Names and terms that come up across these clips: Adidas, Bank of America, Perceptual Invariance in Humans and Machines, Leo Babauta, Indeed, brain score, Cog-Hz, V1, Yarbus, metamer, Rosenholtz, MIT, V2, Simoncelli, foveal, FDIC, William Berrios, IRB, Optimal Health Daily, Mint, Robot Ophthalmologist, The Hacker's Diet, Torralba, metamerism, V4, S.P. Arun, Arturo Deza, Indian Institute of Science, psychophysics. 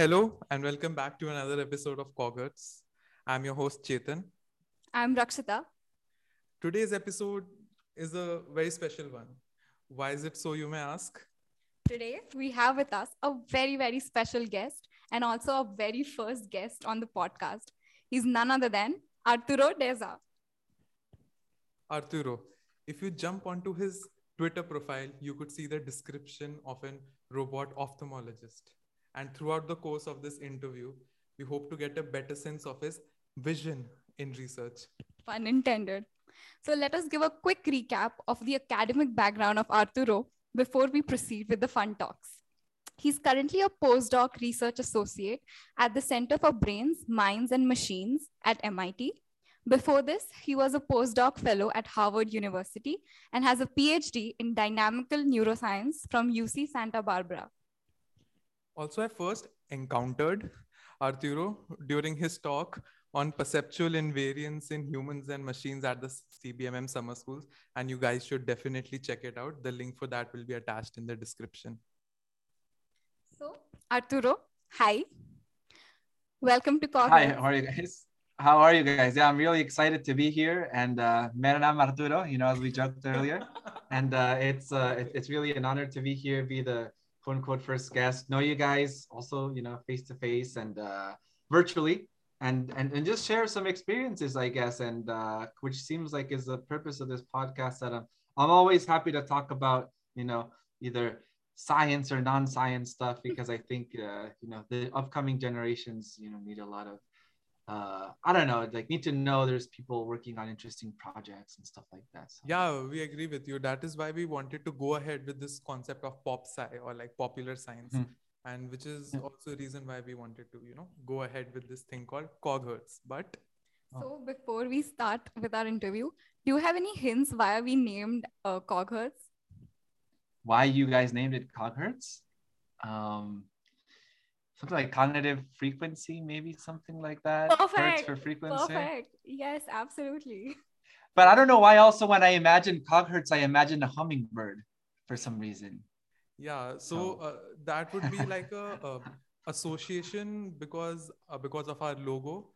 Hello and welcome back to another episode of Cog-Hz. I'm your host Chetan. I'm Rakshita. Today's episode is a very special one. Why is it so, you may ask? Today we have with us a very, very special guest and also our very first guest on the podcast. He's none other than Arturo Deza. Arturo, if you jump onto his Twitter profile, you could see the description of a robot ophthalmologist. And throughout the course of this interview, we hope to get a better sense of his vision in research. Pun intended. So let us give a quick recap of the academic background of Arturo before we proceed with the fun talks. He's currently a postdoc research associate at the Center for Brains, Minds, and Machines at MIT. Before this, he was a postdoc fellow at Harvard University and has a PhD in dynamical neuroscience from UC Santa Barbara. Also, I first encountered Arturo during his talk on Perceptual Invariance in Humans and Machines at the CBMM Summer Schools. And you guys should definitely check it out. The link for that will be attached in the description. So, Arturo, hi. Welcome to Cog-Hz. Hi, how are you guys? Yeah, I'm really excited to be here. And Meranam Arturo, you know, as we joked earlier. And it's really an honor to be here, be the quote unquote first guest, know you guys also, you know, face to face and virtually, and just share some experiences, I guess, and which seems like is the purpose of this podcast. That I'm always happy to talk about, you know, either science or non-science stuff, because I think you know, the upcoming generations, you know, need a lot of need to know there's people working on interesting projects and stuff like that. So. Yeah, we agree with you. That is why we wanted to go ahead with this concept of pop sci or like popular science. And which is also the reason why we wanted to, you know, go ahead with this thing called Cog-Hz. But so before we start with our interview, do you have any hints why we named Cog-Hz? Why you guys named it Cog-Hz? Something like cognitive frequency, maybe something like that. Perfect. Hertz for frequency. Perfect. Yes, absolutely. But I don't know why also when I imagine Cog-Hz, I imagine a hummingbird for some reason. Yeah, so that would be like a association because of our logo.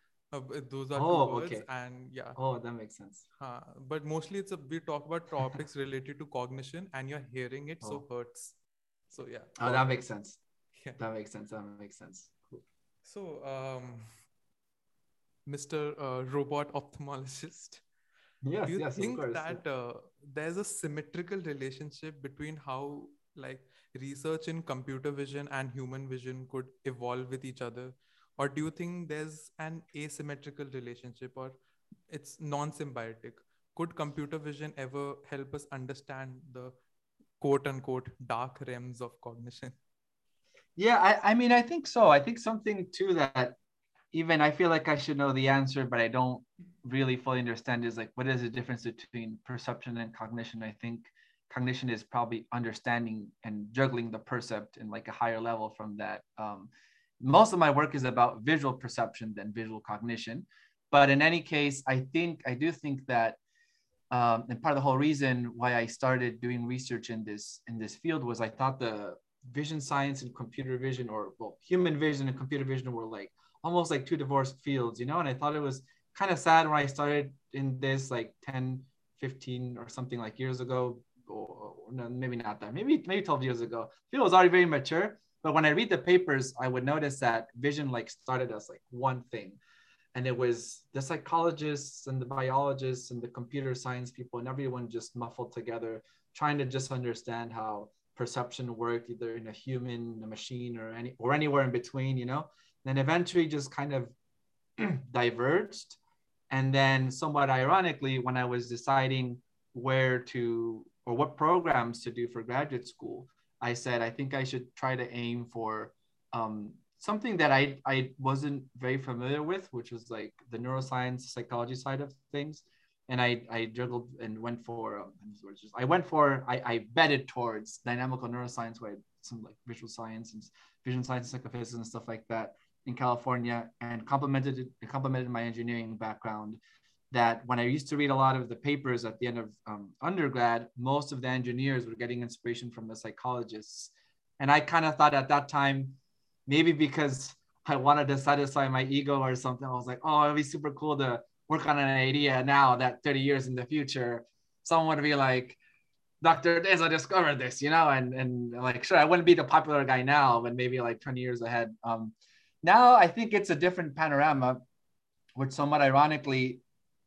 Those are two words. Okay. And yeah. Oh, that makes sense. But mostly it's we talk about topics related to cognition and you're hearing it, so hurts. So yeah. Oh, that makes sense. Yeah. That makes sense. Cool. So, Mr. Robot Ophthalmologist, do you think that there's a symmetrical relationship between how like research in computer vision and human vision could evolve with each other? Or do you think there's an asymmetrical relationship or it's non-symbiotic? Could computer vision ever help us understand the quote unquote dark realms of cognition? Yeah, I mean, I think so. I think something too that even I feel like I should know the answer, but I don't really fully understand is like, what is the difference between perception and cognition? I think cognition is probably understanding and juggling the percept in like a higher level from that. Most of my work is about visual perception than visual cognition. But in any case, I do think that and part of the whole reason why I started doing research in this field was I thought the vision science and computer vision, or well, human vision and computer vision were like almost like two divorced fields, you know, and I thought it was kind of sad when I started in this like 10, 15 or something like years ago, or no, maybe not that, maybe 12 years ago. The field was already very mature, but when I read the papers, I would notice that vision like started as like one thing. And it was the psychologists and the biologists and the computer science people and everyone just muffled together, trying to just understand how perception worked either in a human, a machine, or anywhere in between, you know, then eventually just kind of diverged. And then somewhat ironically, when I was deciding where to, or what programs to do for graduate school, I said, I think I should try to aim for something that I wasn't very familiar with, which was like the neuroscience, psychology side of things. And I juggled and went for, I bedded towards dynamical neuroscience, where I had some like visual science and vision science, psychophysics and stuff like that in California, and complemented my engineering background. That when I used to read a lot of the papers at the end of undergrad, most of the engineers were getting inspiration from the psychologists. And I kind of thought at that time, maybe because I wanted to satisfy my ego or something. I was like, oh, it'd be super cool to work on an idea now that 30 years in the future, someone would be like, Dr. Deza discovered this, you know, and like, sure, I wouldn't be the popular guy now, but maybe like 20 years ahead. Now I think it's a different panorama, which somewhat ironically,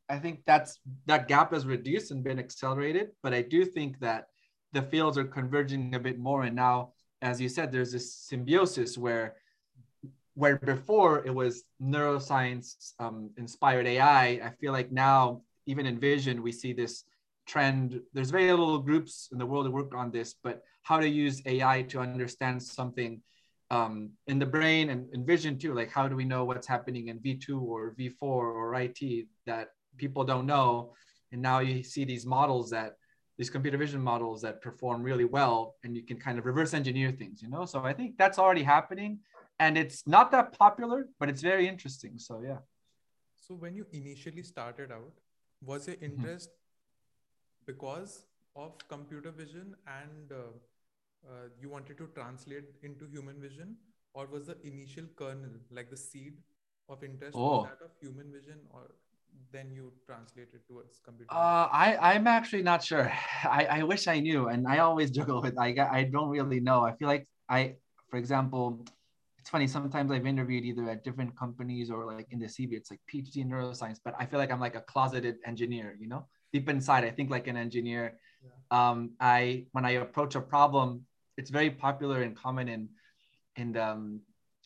I think that gap has reduced and been accelerated, but I do think that the fields are converging a bit more. And now, as you said, there's this symbiosis where before it was neuroscience inspired AI, I feel like now, even in vision, we see this trend. There's very little groups in the world that work on this, but how to use AI to understand something in the brain and in vision too, like how do we know what's happening in V2 or V4 or IT that people don't know? And now you see these models these computer vision models that perform really well, and you can kind of reverse engineer things, you know? So I think that's already happening, and it's not that popular, but it's very interesting, so yeah. So when you initially started out, was your interest because of computer vision and you wanted to translate into human vision, or was the initial kernel, like the seed of interest, that of human vision, or then you translate it towards computer vision? I'm actually not sure. I wish I knew, and I always juggle with, I don't really know. I feel like for example, it's funny, sometimes I've interviewed either at different companies or like in the CV, it's like PhD in neuroscience, but I feel like I'm like a closeted engineer, you know? Deep inside, I think like an engineer. Yeah. When I approach a problem, it's very popular and common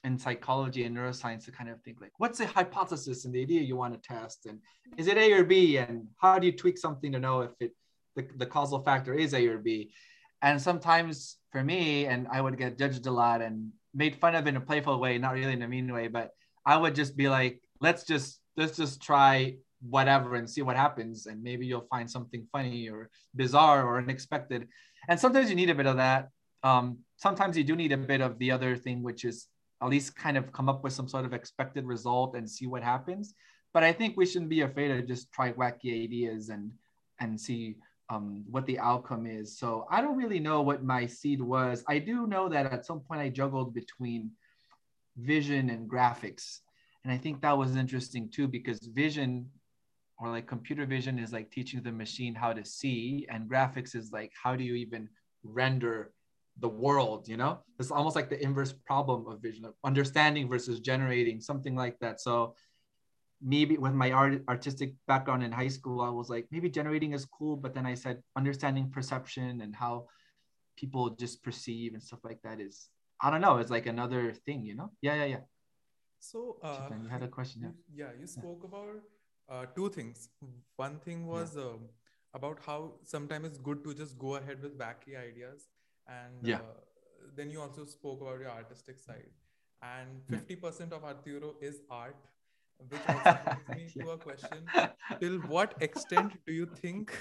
in psychology and neuroscience to kind of think like, what's the hypothesis and the idea you want to test? And is it A or B? And how do you tweak something to know if the causal factor is A or B? And sometimes for me, and I would get judged a lot and made fun of in a playful way, not really in a mean way, but I would just be like, let's just try whatever and see what happens, and maybe you'll find something funny or bizarre or unexpected. And sometimes you need a bit of that. Sometimes you do need a bit of the other thing, which is at least kind of come up with some sort of expected result and see what happens. But I think we shouldn't be afraid to just try wacky ideas and see what the outcome is. So I don't really know what my seed was. I do know that at some point I juggled between vision and graphics, and I think that was interesting too, because vision, or like computer vision, is like teaching the machine how to see, and graphics is like, how do you even render the world, you know? It's almost like the inverse problem of vision, of understanding versus generating, something like that. So maybe with my artistic background in high school, I was like, maybe generating is cool, but then I said understanding perception and how people just perceive and stuff like that is, I don't know, it's like another thing, you know? Yeah. So you had a question, yeah? Yeah, you spoke about two things. One thing was about how sometimes it's good to just go ahead with wacky ideas, and then you also spoke about your artistic side, and 50% of Arturo is art, which also brings me to a question. Till what extent do you think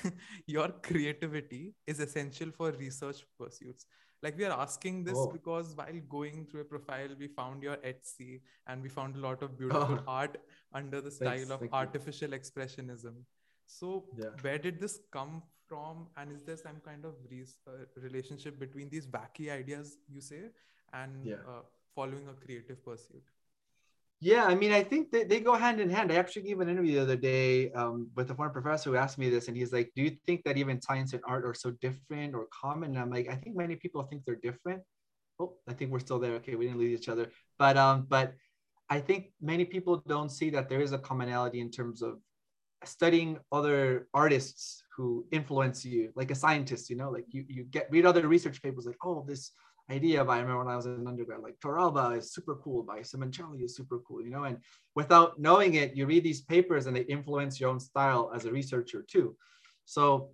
your creativity is essential for research pursuits? Like, we are asking this because while going through a profile, we found your Etsy, and we found a lot of beautiful art under the style of artificial expressionism. So where did this come from? And is there some kind of relationship between these wacky ideas, you say, and following a creative pursuit? Yeah, I mean, I think they go hand in hand. I actually gave an interview the other day with a former professor who asked me this, and he's like, do you think that even science and art are so different or common? And I'm like, I think many people think they're different. Oh, I think we're still there. Okay, we didn't lose each other. But I think many people don't see that there is a commonality in terms of studying other artists who influence you, like a scientist, you know, like you read other research papers, like, oh, this idea by, I remember when I was an undergrad, like Torralba is super cool, by Simoncelli is super cool, you know, and without knowing it, you read these papers and they influence your own style as a researcher too. So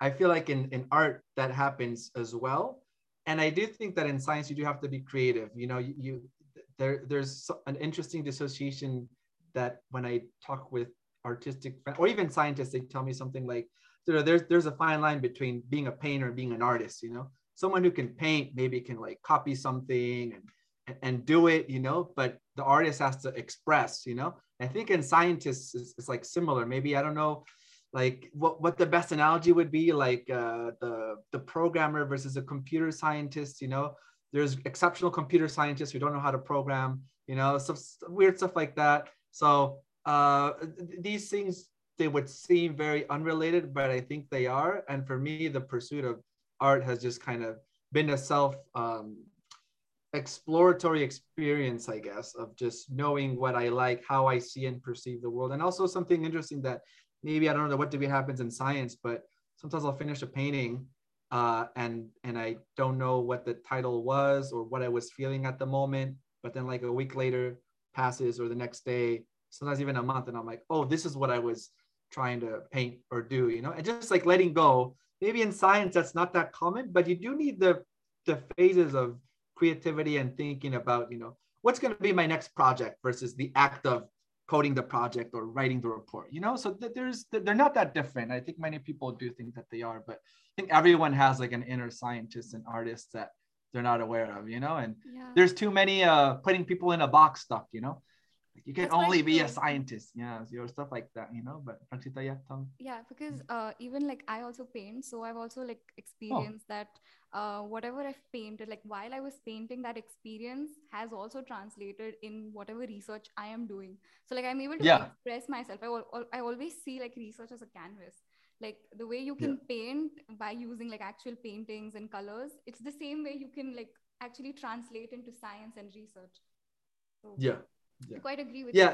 I feel like in art that happens as well. And I do think that in science, you do have to be creative. You know, there's an interesting dissociation that when I talk with artistic or even scientists, they tell me something like, you know, there's a fine line between being a painter and being an artist, you know. Someone who can paint maybe can like copy something and do it, you know, but the artist has to express, you know. I think in scientists, it's like similar. Maybe, I don't know, like what the best analogy would be, like the programmer versus a computer scientist, you know, There's exceptional computer scientists who don't know how to program, you know, some weird stuff like that. So these things, they would seem very unrelated, but I think they are. And for me, the pursuit of art has just kind of been a self exploratory experience, I guess, of just knowing what I like, how I see and perceive the world. And also something interesting that maybe, I don't know what typically happens in science, but sometimes I'll finish a painting and I don't know what the title was or what I was feeling at the moment, but then like a week later passes, or the next day, sometimes even a month, and I'm like, oh, this is what I was trying to paint or do, you know, and just like letting go. Maybe in science, that's not that common, but you do need the phases of creativity and thinking about, you know, what's going to be my next project versus the act of coding the project or writing the report, you know, so they're not that different. I think many people do think that they are, but I think everyone has like an inner scientist and artist that they're not aware of, you know, and yeah. There's too many putting people in a box stuff, you know. You can only be a scientist, yeah, or stuff like that, you know, but yeah, because even like I also paint, so I've also like experienced that whatever I've painted, like while I was painting, that experience has also translated in whatever research I am doing. So like I'm able to express myself. I always see like research as a canvas, like the way you can paint by using like actual paintings and colors. It's the same way you can like actually translate into science and research. So, I quite agree with you.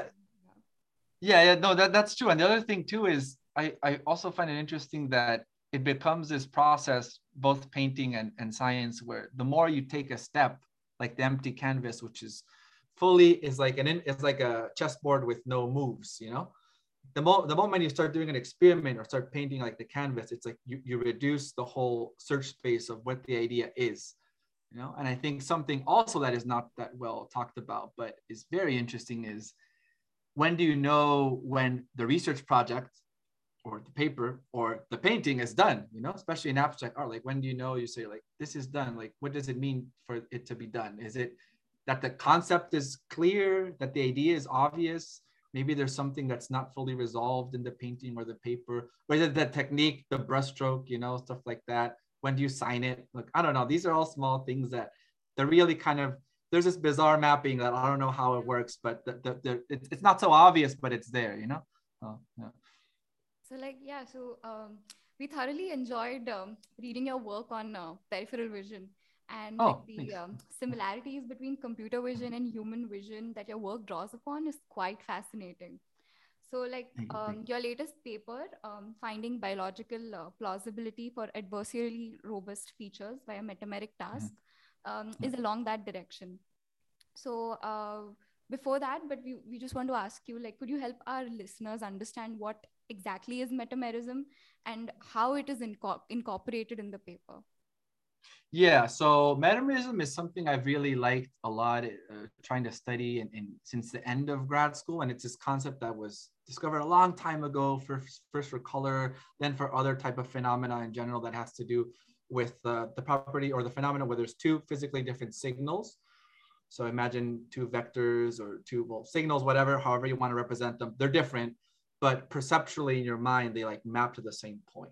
No, that's true. And the other thing too is I also find it interesting that it becomes this process, both painting and science, where the more you take a step, like the empty canvas, which is like a chessboard with no moves, you know, the moment you start doing an experiment or start painting like the canvas, it's like you reduce the whole search space of what the idea is. You know, and I think something also that is not that well talked about, but is very interesting, is when do you know when the research project or the paper or the painting is done, you know, especially in abstract art, like when do you know, you say like, this is done, like, what does it mean for it to be done? Is it that the concept is clear, that the idea is obvious? Maybe there's something that's not fully resolved in the painting or the paper, whether the technique, the brushstroke, you know, stuff like that. When do you sign it? Like, I don't know. These are all small things that they're really kind of, there's this bizarre mapping that I don't know how it works, but it's not so obvious, but it's there, you know? So like, yeah, so we thoroughly enjoyed reading your work on peripheral vision and like the similarities between computer vision and human vision that your work draws upon is quite fascinating. So like your latest paper, Finding Biological Plausibility for Adversarially Robust Features by a Metameric Task, is along that direction. So before that, but we just want to ask you, like, could you help our listeners understand what exactly is metamerism and how it is incorporated in the paper? Yeah, so metamerism is something I've really liked a lot, trying to study since the end of grad school. And it's this concept that was discovered a long time ago, first for color, then for other type of phenomena in general that has to do with the property or the phenomena where there's two physically different signals. So imagine two vectors or signals, whatever, however you want to represent them. They're different, but perceptually in your mind, they like map to the same point.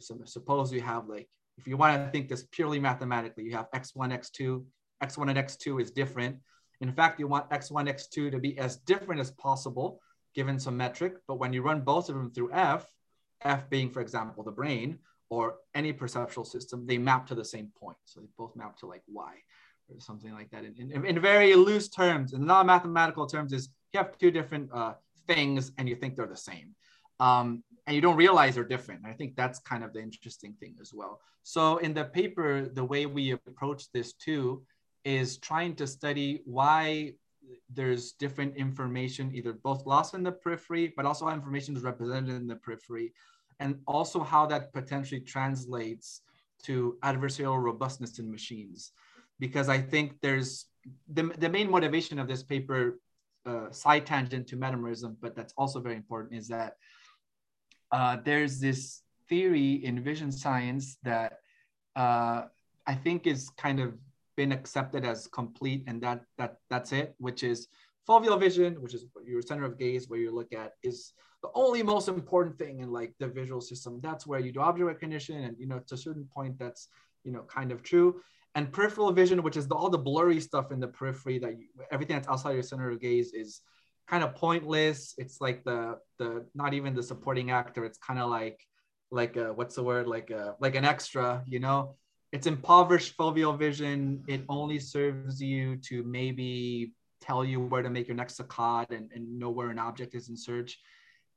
So suppose you have like, if you want to think this purely mathematically, you have x1, x2. x1 and x2 is different. In fact, you want x1, x2 to be as different as possible, given some metric. But when you run both of them through f being, for example, the brain or any perceptual system, they map to the same point. So they both map to like y or something like that. In very loose terms, in non-mathematical terms, is you have two different things and you think they're the same. And you don't realize they're different. I think that's kind of the interesting thing as well. So in the paper, the way we approach this too is trying to study why there's different information, either both lost in the periphery, but also how information is represented in the periphery, and also how that potentially translates to adversarial robustness in machines. Because I think there's the main motivation of this paper, side tangent to metamerism, but that's also very important, is that there's this theory in vision science that I think is kind of been accepted as complete, and that's it, which is foveal vision, which is your center of gaze, where you look at, is the only most important thing in like the visual system. That's where you do object recognition, and you know, to a certain point, that's, you know, kind of true. And peripheral vision, which is all the blurry stuff in the periphery, that everything that's outside your center of gaze is kind of pointless. It's like the not even the supporting actor. It's kind of like an extra, you know. It's impoverished foveal vision. It only serves you to maybe tell you where to make your next saccade and know where an object is in search.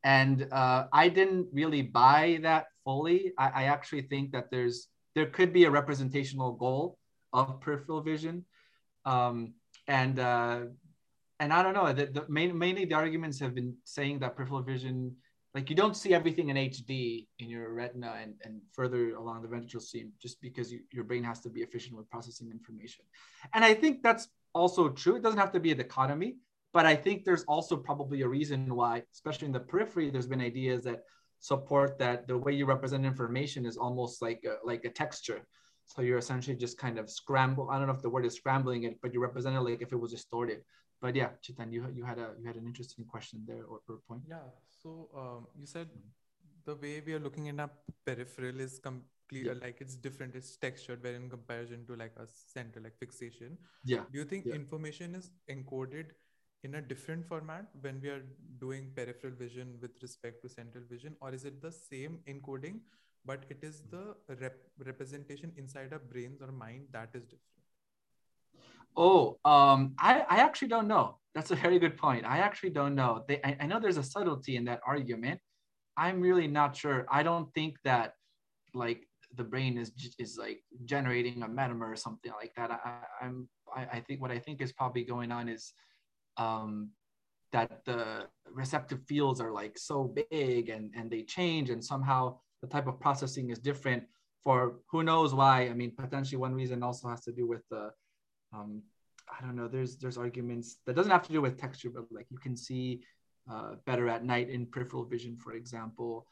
And I didn't really buy that fully. I actually think that there could be a representational goal of peripheral vision. And I don't know, mainly the arguments have been saying that peripheral vision, like you don't see everything in HD in your retina and further along the ventral seam, just because your brain has to be efficient with processing information. And I think that's also true. It doesn't have to be a dichotomy, but I think there's also probably a reason why, especially in the periphery, there's been ideas that support that the way you represent information is almost like a texture. So you're essentially just kind of scramble. I don't know if the word is scrambling it, but you represent it like if it was distorted. But yeah, Chetan, you had an interesting question there or point. Yeah. So you said the way we are looking in our peripheral is completely like it's different. It's textured, where in comparison to like a center, like fixation. Yeah. Do you think information is encoded in a different format when we are doing peripheral vision with respect to central vision, or is it the same encoding, but it is the representation inside our brains or mind that is different? Oh, I actually don't know. That's a very good point. I actually don't know. I know there's a subtlety in that argument. I'm really not sure. I don't think that like the brain is like generating a metamer or something like that. I think what I think is probably going on is that the receptive fields are like so big and they change, and somehow the type of processing is different for who knows why. I mean, potentially one reason also has to do with the I don't know, there's arguments that doesn't have to do with texture, but like you can see better at night in peripheral vision, for example.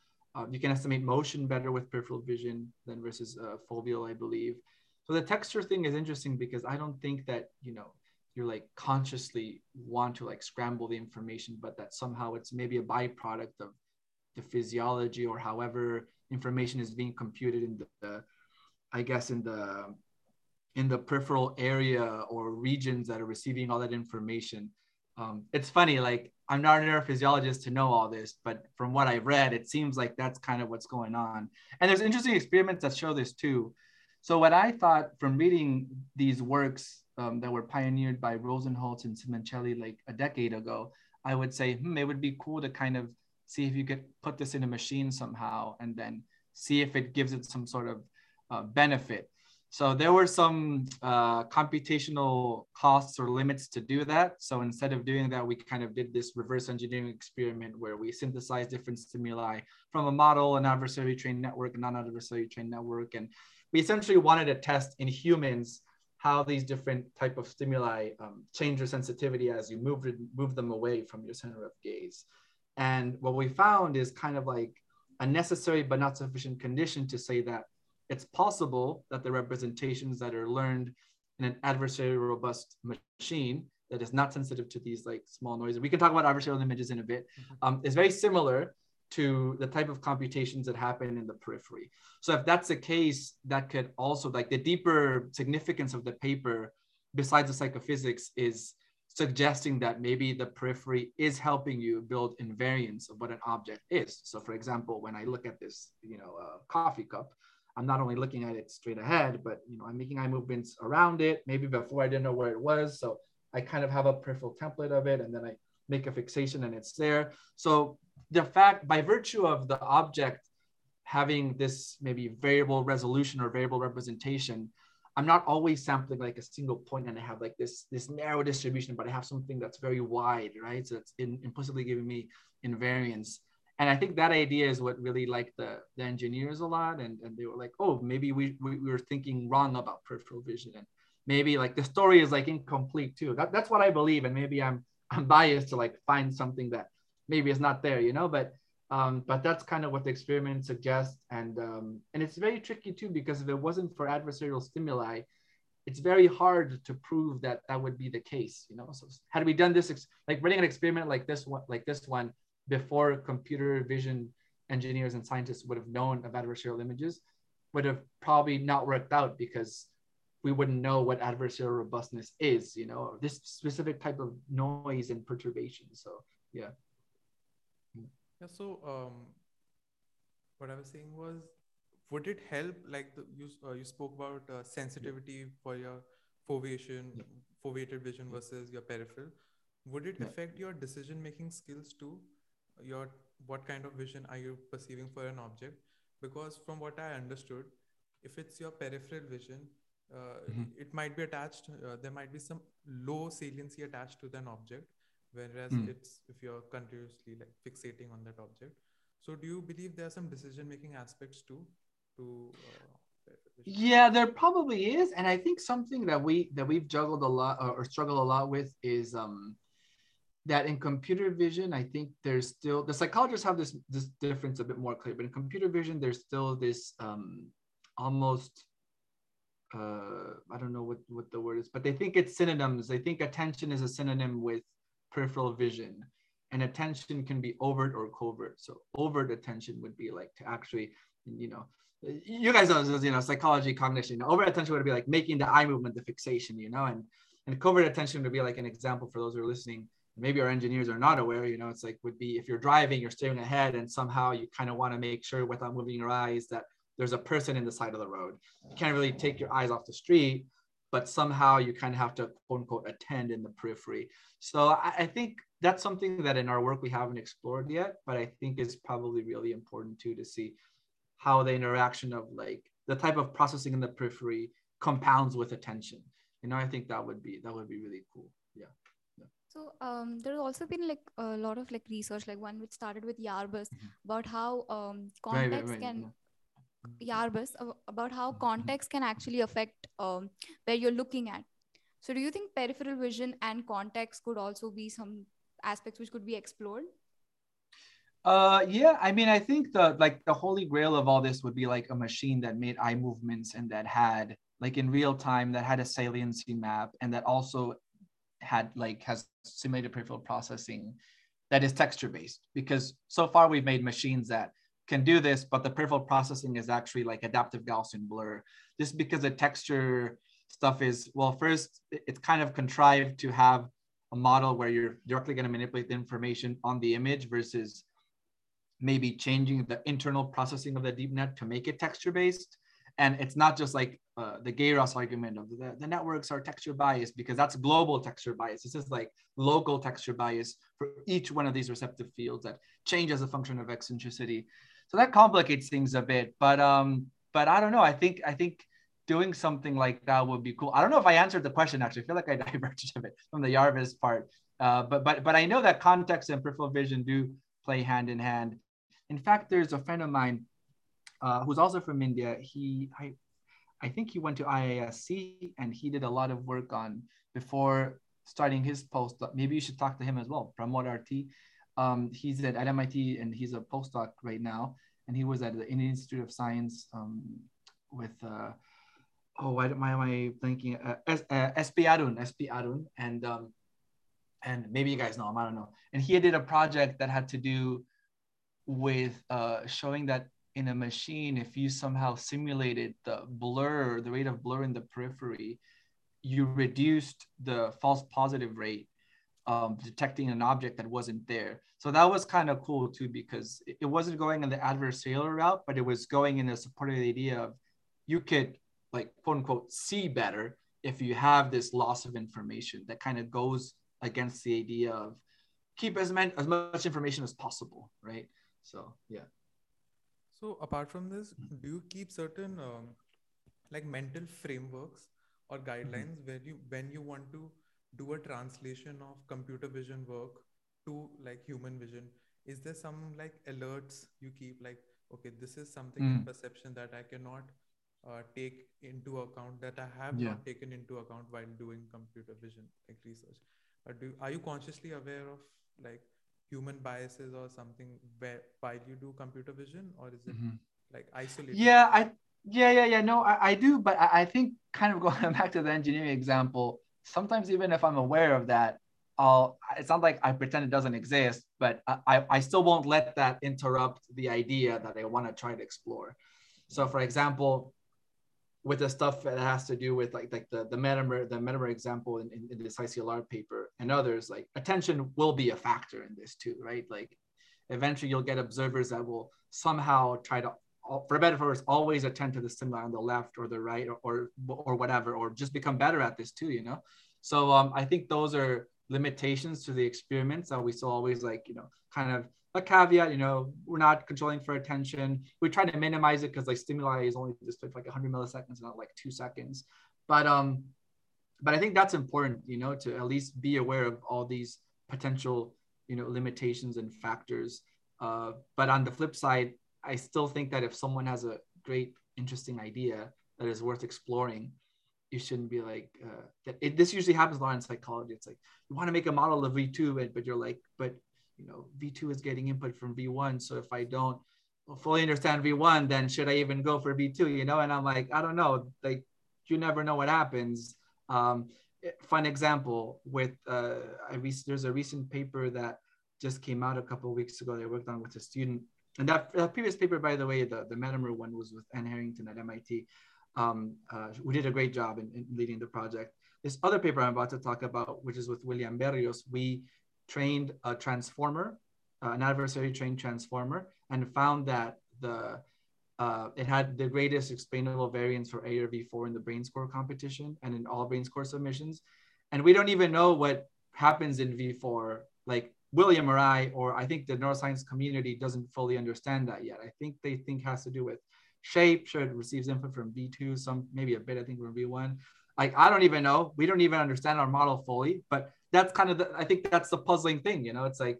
You can estimate motion better with peripheral vision than versus foveal, I believe. So the texture thing is interesting because I don't think that, you know, you're like consciously want to like scramble the information, but that somehow it's maybe a byproduct of the physiology or however information is being computed in the, I guess, in the peripheral area or regions that are receiving all that information. It's funny, like I'm not an neurophysiologist to know all this, but from what I've read, it seems like that's kind of what's going on. And there's interesting experiments that show this too. So what I thought from reading these works that were pioneered by Rosenholtz and Simoncelli like a decade ago, I would say, it would be cool to kind of see if you could put this in a machine somehow and then see if it gives it some sort of benefit. So there were some computational costs or limits to do that. So instead of doing that, we kind of did this reverse engineering experiment where we synthesized different stimuli from a model, an adversarially trained network, a non-adversarially trained network. And we essentially wanted to test in humans how these different type of stimuli change your sensitivity as you move them away from your center of gaze. And what we found is kind of like a necessary but not sufficient condition to say that it's possible that the representations that are learned in an adversarially robust machine that is not sensitive to these like small noises, we can talk about adversarial images in a bit, is very similar to the type of computations that happen in the periphery. So if that's the case, that could also, like the deeper significance of the paper, besides the psychophysics, is suggesting that maybe the periphery is helping you build invariance of what an object is. So for example, when I look at this, you know, coffee cup, I'm not only looking at it straight ahead, but you know, I'm making eye movements around it. Maybe before I didn't know where it was. So I kind of have a peripheral template of it, and then I make a fixation and it's there. So the fact, by virtue of the object having this maybe variable resolution or variable representation, I'm not always sampling like a single point and I have like this narrow distribution, but I have something that's very wide, right? So it's implicitly giving me invariance. And I think that idea is what really liked the engineers a lot. And they were like, oh, maybe we were thinking wrong about peripheral vision. And maybe like the story is like incomplete too. That's what I believe. And maybe I'm biased to like find something that maybe is not there, you know, but that's kind of what the experiment suggests. And it's very tricky too, because if it wasn't for adversarial stimuli, it's very hard to prove that that would be the case, you know? So had we done this, like running an experiment like this one, before computer vision engineers and scientists would have known of adversarial images, would have probably not worked out because we wouldn't know what adversarial robustness is, you know, this specific type of noise and perturbation. So, yeah. Yeah. So what I was saying was, would it help, like the, you spoke about sensitivity for your foveation, foveated vision versus your peripheral. Would it affect your decision-making skills too? Your, what kind of vision are you perceiving for an object? Because from what I understood, if it's your peripheral vision, it might be attached, there might be some low saliency attached to an object, whereas it's, if you're continuously like fixating on that object. So do you believe there are some decision-making aspects too? To, yeah, there probably is. And I think something that we've juggled a lot or struggled a lot with is that in computer vision, I think there's still, the psychologists have this difference a bit more clear, but in computer vision, there's still this almost, I don't know what the word is, but they think it's synonyms. They think attention is a synonym with peripheral vision. And attention can be overt or covert. So overt attention would be like to actually, you know, you guys know, you know, psychology, cognition. Overt attention would be like making the eye movement, the fixation, you know, and covert attention would be like an example for those who are listening. Maybe our engineers are not aware, you know, it's like would be if you're driving, you're staring ahead and somehow you kind of want to make sure without moving your eyes that there's a person in the side of the road. You can't really take your eyes off the street, but somehow you kind of have to quote unquote attend in the periphery. So I think that's something that in our work we haven't explored yet, but I think is probably really important too, to see how the interaction of like the type of processing in the periphery compounds with attention. You know, I think that would be really cool. Yeah. So there's also been like a lot of like research, like one which started with Yarbus about how context can actually affect where you're looking at. So do you think peripheral vision and context could also be some aspects which could be explored? Yeah, I mean, I think the holy grail of all this would be like a machine that made eye movements and that had like in real time that had a saliency map and that also had like has simulated peripheral processing that is texture based, because so far we've made machines that can do this, but the peripheral processing is actually like adaptive Gaussian blur, just because the texture stuff is, well, first it's kind of contrived to have a model where you're directly going to manipulate the information on the image versus maybe changing the internal processing of the deep net to make it texture based. And it's not just like the Gayros argument of the networks are texture bias, because that's global texture bias. This is like local texture bias for each one of these receptive fields that change as a function of eccentricity. So that complicates things a bit, but I don't know. I think doing something like that would be cool. I don't know if I answered the question actually. I feel like I diverged a bit from the Yarvis part, but I know that context and peripheral vision do play hand in hand. In fact, there's a friend of mine who's also from India. I think he went to IISc and he did a lot of work on, before starting his postdoc, maybe you should talk to him as well, Pramod RT. He's at MIT and he's a postdoc right now. And he was at the Indian Institute of Science with, S.P. Arun. And maybe you guys know him, I don't know. And he did a project that had to do with showing that in a machine, if you somehow simulated the rate of blur in the periphery, you reduced the false positive rate detecting an object that wasn't there. So that was kind of cool too, because it wasn't going in the adversarial route, but it was going in the supportive idea of you could like quote unquote see better if you have this loss of information that kind of goes against the idea of keep as much information as possible, right? So, yeah. So apart from this, do you keep certain like mental frameworks or guidelines when you want to do a translation of computer vision work to like human vision? Is there some like alerts you keep like, okay, this is something in perception that I cannot take into account, that I have not taken into account while doing computer vision like research? Or are you consciously aware of like human biases or something while you do computer vision, or is it like isolated? I do, but I think kind of going back to the engineering example, sometimes even if I'm aware of that, it's not like I pretend it doesn't exist, but I still won't let that interrupt the idea that I want to try to explore. So for example, with the stuff that has to do with like the metamer example in this ICLR paper and others, like attention will be a factor in this too, right? Like eventually you'll get observers that will somehow try to, for better or for worse, always attend to the stimuli on the left or the right or whatever, or just become better at this too, you know? So I think those are limitations to the experiments that we still always like, you know, kind of a caveat, you know, we're not controlling for attention. We try to minimize it because like stimuli is only displayed for like 100 milliseconds, not like 2 seconds. But I think that's important, you know, to at least be aware of all these potential, you know, limitations and factors. But on the flip side, I still think that if someone has a great, interesting idea that is worth exploring, you shouldn't be like, this usually happens a lot in psychology. It's like, you want to make a model of V2, but you're like, but you know, V2 is getting input from V1. So if I don't fully understand V1, then should I even go for V2, you know? And I'm like, I don't know, like, you never know what happens. Fun example with, there's a recent paper that just came out a couple of weeks ago that I worked on with a student. And that previous paper, by the way, the metamer one was with Anne Harrington at MIT. We did a great job in leading the project. This other paper I'm about to talk about, which is with William Berrios, we trained a transformer, an adversary trained transformer, and found that it had the greatest explainable variance for A or V4 in the brain score competition and in all brain score submissions. And we don't even know what happens in V4, like William or I, or I think the neuroscience community doesn't fully understand that yet. I think they think it has to do with shape, sure, it receives input from V2, some maybe a bit, I think from V1. Like, I don't even know, we don't even understand our model fully, but that's kind of I think that's the puzzling thing, you know, it's like,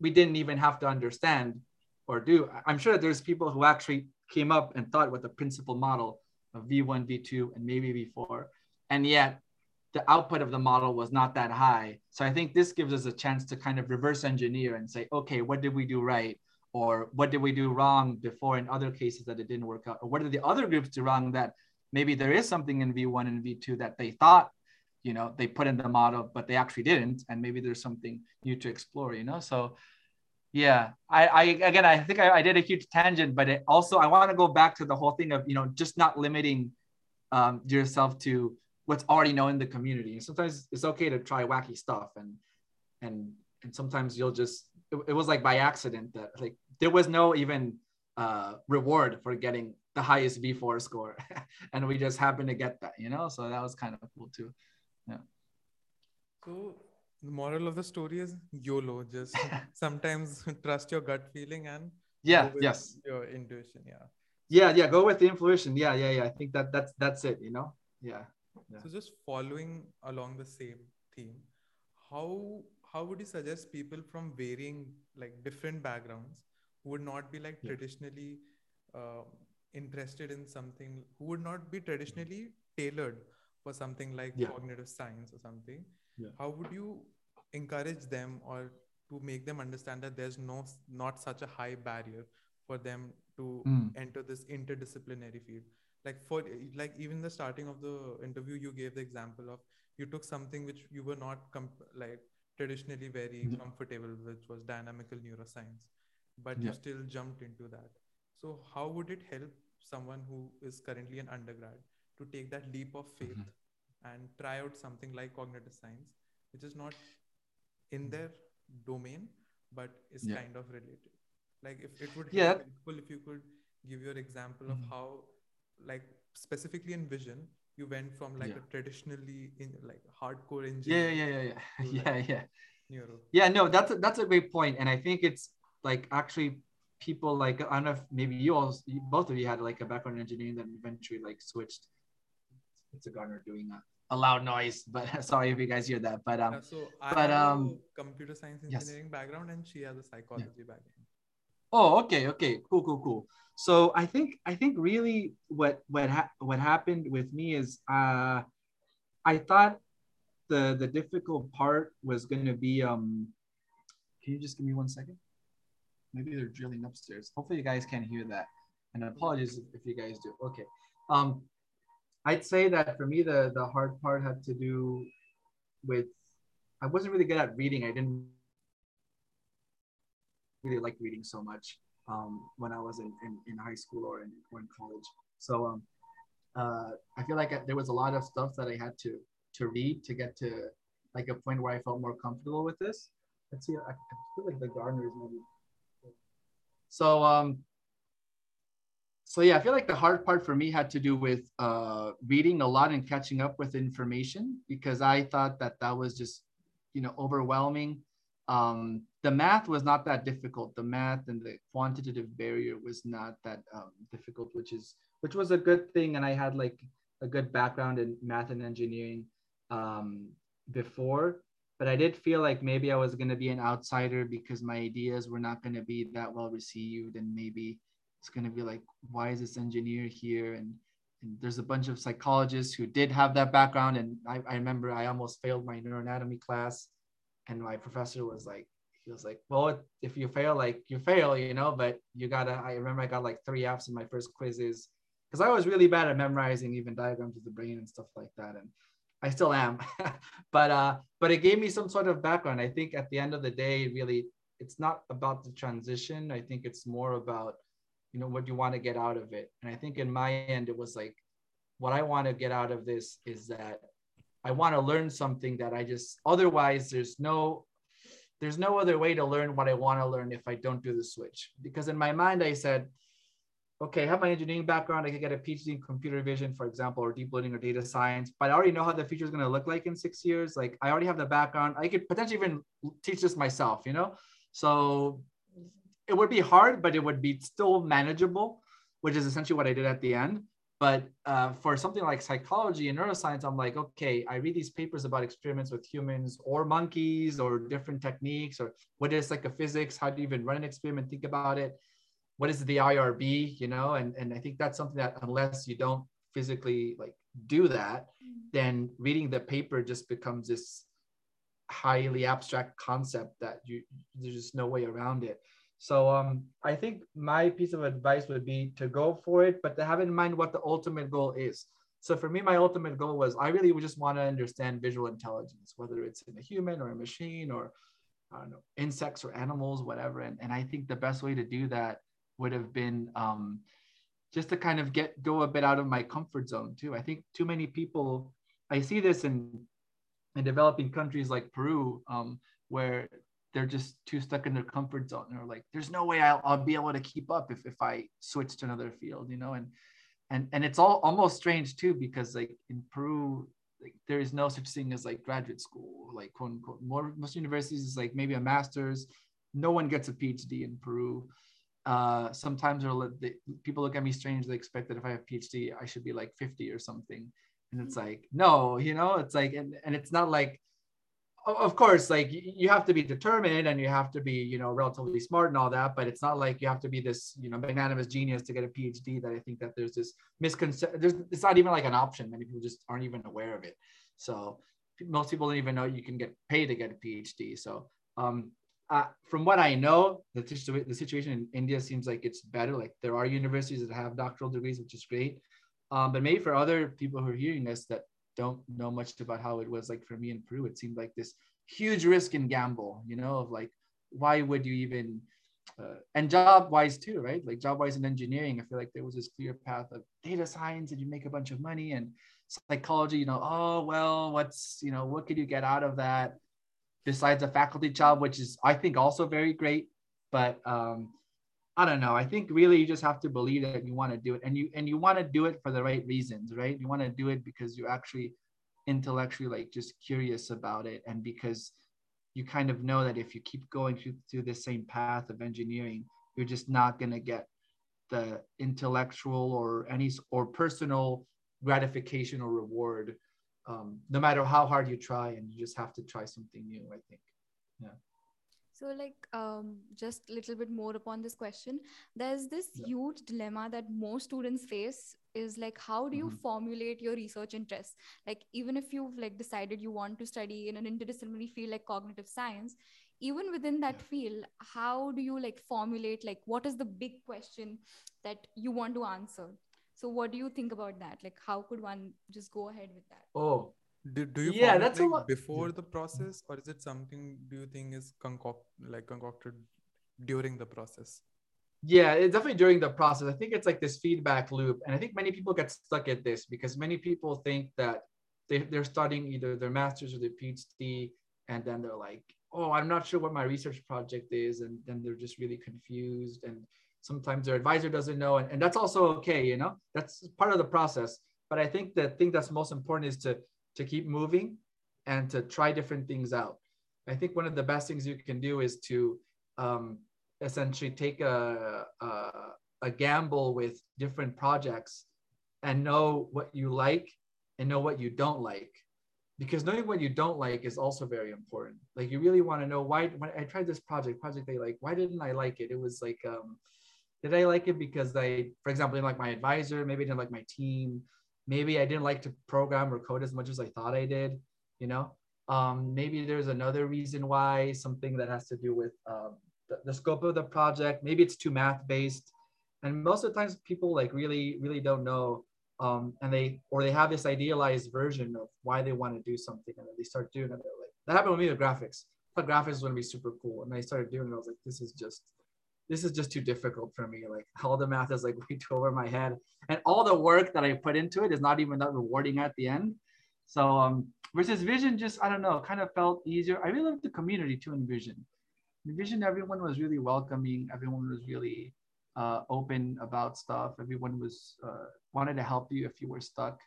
we didn't even have to understand or do. I'm sure that there's people who actually came up and thought with the principal model of V1, V2, and maybe V4, and yet the output of the model was not that high. So I think this gives us a chance to kind of reverse engineer and say, okay, what did we do right? Or what did we do wrong before in other cases that it didn't work out? Or what did the other groups do wrong that maybe there is something in V1 and V2 that they thought, you know, they put in the model, but they actually didn't. And maybe there's something new to explore, you know? So yeah, I did a huge tangent, but I want to go back to the whole thing of, you know, just not limiting yourself to what's already known in the community. And sometimes it's okay to try wacky stuff. And sometimes you'll just, it was like by accident that like, there was no even reward for getting the highest V4 score. And we just happened to get that, you know? So that was kind of cool too. Yeah. So the moral of the story is YOLO, just sometimes trust your gut feeling and your intuition. Yeah. Go with the intuition. Yeah. I think that's it, you know? Yeah. Yeah. So just following along the same theme, how would you suggest people from varying, like different backgrounds who would not be like traditionally interested in something, who would not be traditionally tailored for something like cognitive science or something, how would you encourage them or to make them understand that there's not such a high barrier for them to enter this interdisciplinary field? Like even the starting of the interview, you gave the example of you took something which you were not traditionally very comfortable with, which was dynamical neuroscience, but you still jumped into that. So how would it help someone who is currently an undergrad to take that leap of faith and try out something like cognitive science, which is not in their domain, but is kind of related? Like if it would help people, if you could give your example of how, like specifically in vision, you went from like a traditionally in like hardcore engineer. Neuro. Yeah, no, that's a great point. And I think it's like actually people like, I don't know if maybe both of you had like a background in engineering that eventually like switched. It's a gardener doing a loud noise, but sorry if you guys hear that. But I have a computer science engineering background, and she has a psychology background. Oh, okay. Cool. So I think really what happened with me is I thought the difficult part was going to be, can you just give me 1 second? Maybe they're drilling upstairs. Hopefully you guys can hear that. And apologies if you guys do. Okay. I'd say that for me, the hard part had to do with, I wasn't really good at reading. I didn't really like reading so much when I was in high school or in college. So I feel like there was a lot of stuff that I had to read to get to like a point where I felt more comfortable with this. Let's see, I feel like the gardeners maybe. So, so yeah, I feel like the hard part for me had to do with reading a lot and catching up with information, because I thought that that was just, you know, overwhelming. The math was not that difficult. The math and the quantitative barrier was not that difficult, which was a good thing. And I had like a good background in math and engineering before, but I did feel like maybe I was going to be an outsider because my ideas were not going to be that well received. And maybe it's going to be like, why is this engineer here? And there's a bunch of psychologists who did have that background. And I remember I almost failed my neuroanatomy class. And my professor was like, he was like, well, if you fail, like you fail, you know, but you gotta, I remember I got like 3 Fs in my first quizzes because I was really bad at memorizing even diagrams of the brain and stuff like that. And I still am, but it gave me some sort of background. I think at the end of the day, really, it's not about the transition. I think it's more about, you know, what you want to get out of it. And I think in my end, it was like, what I want to get out of this is that I want to learn something that I just, otherwise there's no other way to learn what I want to learn if I don't do the switch. Because in my mind, I said, okay, I have my engineering background. I could get a PhD in computer vision, for example, or deep learning or data science, but I already know how the future is going to look like in 6 years. Like I already have the background. I could potentially even teach this myself, you know? So it would be hard, but it would be still manageable, which is essentially what I did at the end. But for something like psychology and neuroscience, I'm like, okay, I read these papers about experiments with humans or monkeys or different techniques, or what is psychophysics? How do you even run an experiment? Think about it. What is the IRB, you know? And I think that's something that unless you don't physically like do that, then reading the paper just becomes this highly abstract concept that there's just no way around it. So I think my piece of advice would be to go for it, but to have in mind what the ultimate goal is. So for me, my ultimate goal was I really just want to understand visual intelligence, whether it's in a human or a machine or I don't know, insects or animals, whatever. And I think the best way to do that would have been just to kind of go a bit out of my comfort zone too. I think too many people, I see this in developing countries like Peru, where they're just too stuck in their comfort zone. They're like, there's no way I'll be able to keep up if I switch to another field, you know? And it's all almost strange too, because like in Peru, like there is no such thing as like graduate school, like quote unquote. Most universities is like maybe a master's, no one gets a PhD in Peru. Sometimes people look at me strange, they expect that if I have a PhD, I should be like 50 or something. And it's like, no, you know, it's like, and it's not like, of course, like you have to be determined and you have to be, you know, relatively smart and all that, but it's not like you have to be this, you know, magnanimous genius to get a PhD. That I think that there's this misconception. It's not even like an option. Many people just aren't even aware of it. So most people don't even know you can get paid to get a PhD. So from what I know, the situation in India seems like it's better. Like there are universities that have doctoral degrees, which is great. But maybe for other people who are hearing this that don't know much about how it was like for me in Peru, it seemed like this huge risk and gamble, you know, of like, why would you even, and job-wise too, right? Like job-wise in engineering, I feel like there was this clear path of data science and you make a bunch of money, and psychology, you know, oh, well, what's, you know, what could you get out of that besides a faculty job, which is, I think also very great, but I don't know. I think really you just have to believe that you want to do it, and you want to do it for the right reasons, right? You want to do it because you're actually intellectually like just curious about it, and because you kind of know that if you keep going through the same path of engineering, you're just not going to get the intellectual or any or personal gratification or reward, no matter how hard you try, and you just have to try something new, I think. Yeah. So like, just a little bit more upon this question, there's this huge dilemma that most students face is like, how do you formulate your research interests? Like, even if you've like decided you want to study in an interdisciplinary field like cognitive science, even within that field, how do you like formulate, like, what is the big question that you want to answer? So what do you think about that? Like, how could one just go ahead with that? Oh. Do you find that's like before the process, or is it something do you think is concocted during the process? Yeah, it's definitely during the process. I think it's like this feedback loop. And I think many people get stuck at this because many people think that they're studying either their master's or their PhD. And then they're like, oh, I'm not sure what my research project is. And then they're just really confused. And sometimes their advisor doesn't know. And that's also okay, you know, that's part of the process. But I think the thing that's most important is to keep moving and to try different things out. I think one of the best things you can do is to essentially take a gamble with different projects and know what you like and know what you don't like. Because knowing what you don't like is also very important. Like you really want to know why, when I tried this project A, like, why didn't I like it? It was like, did I like it because I, for example, didn't like my advisor, maybe I didn't like my team, maybe I didn't like to program or code as much as I thought I did, you know? Maybe there's another reason why, something that has to do with the scope of the project, maybe it's too math-based. And most of the times people like really don't know. And they have this idealized version of why they want to do something, and then they start doing it. They're like, that happened with me with graphics. I thought graphics was going to be super cool, and I started doing it. I was like, this is just too difficult for me. Like all the math is like way too over my head, and all the work that I put into it is not even that rewarding at the end. So versus vision, just I don't know, kind of felt easier. I really loved the community too in vision. In vision, everyone was really welcoming. Everyone was really open about stuff. Everyone was wanted to help you if you were stuck,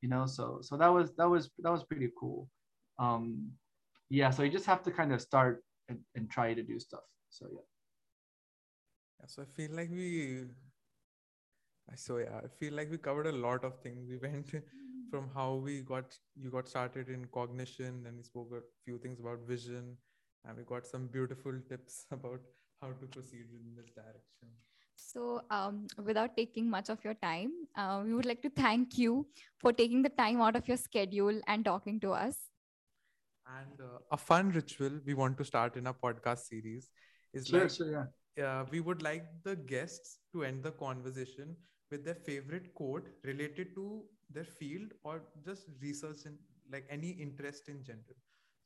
you know. So that was pretty cool. Yeah. So you just have to kind of start and try to do stuff. So yeah. So I feel like we covered a lot of things. We went from how you got started in cognition, and we spoke a few things about vision, and we got some beautiful tips about how to proceed in this direction. So without taking much of your time, we would like to thank you for taking the time out of your schedule and talking to us. And a fun ritual we want to start in our podcast series is we would like the guests to end the conversation with their favorite quote related to their field or just research and like any interest in general.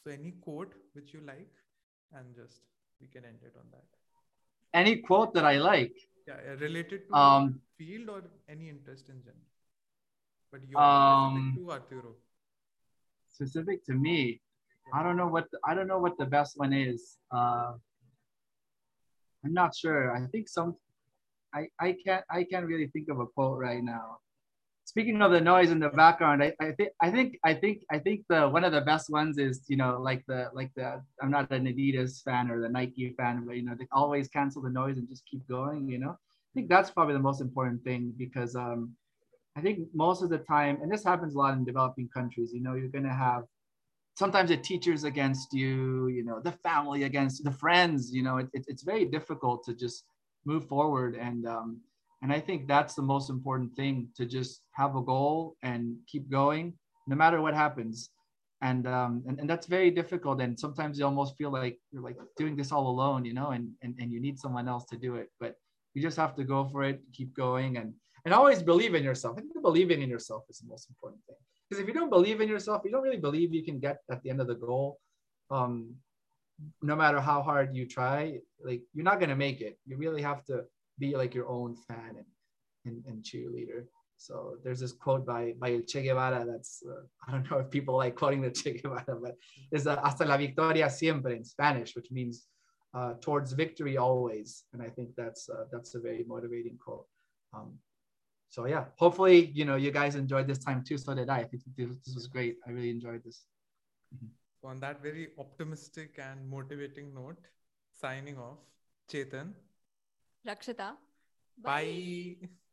So any quote which you like, and just we can end it on that. Any quote that I like. Yeah, related to field or any interest in general. But you're specific to Arturo. Specific to me. I don't know what the best one is. I'm not sure. I think I can't really think of a quote right now. Speaking of the noise in the background, I think the one of the best ones is, you know, like the I'm not an Adidas fan or the Nike fan, but you know, they always cancel the noise and just keep going, you know. I think that's probably the most important thing, because I think most of the time, and this happens a lot in developing countries, you know, you're gonna have sometimes the teachers against you, you know, the family against the friends, you know, it's very difficult to just move forward. And I think that's the most important thing, to just have a goal and keep going no matter what happens. And that's very difficult. And sometimes you almost feel like you're like doing this all alone, you know, and you need someone else to do it, but you just have to go for it, keep going, and always believe in yourself. I think believing in yourself is the most important thing, because if you don't believe in yourself, you don't really believe you can get at the end of the goal. No matter how hard you try, like you're not going to make it. You really have to be like your own fan and cheerleader. So there's this quote by Che Guevara that's, I don't know if people like quoting the Che Guevara, but it's hasta la victoria siempre in Spanish, which means towards victory always. And I think that's a very motivating quote. So yeah, hopefully, you know, you guys enjoyed this time too. So did I. I think this was great. I really enjoyed this. So on that very optimistic and motivating note, signing off, Chetan. Rakshita. Bye. Bye.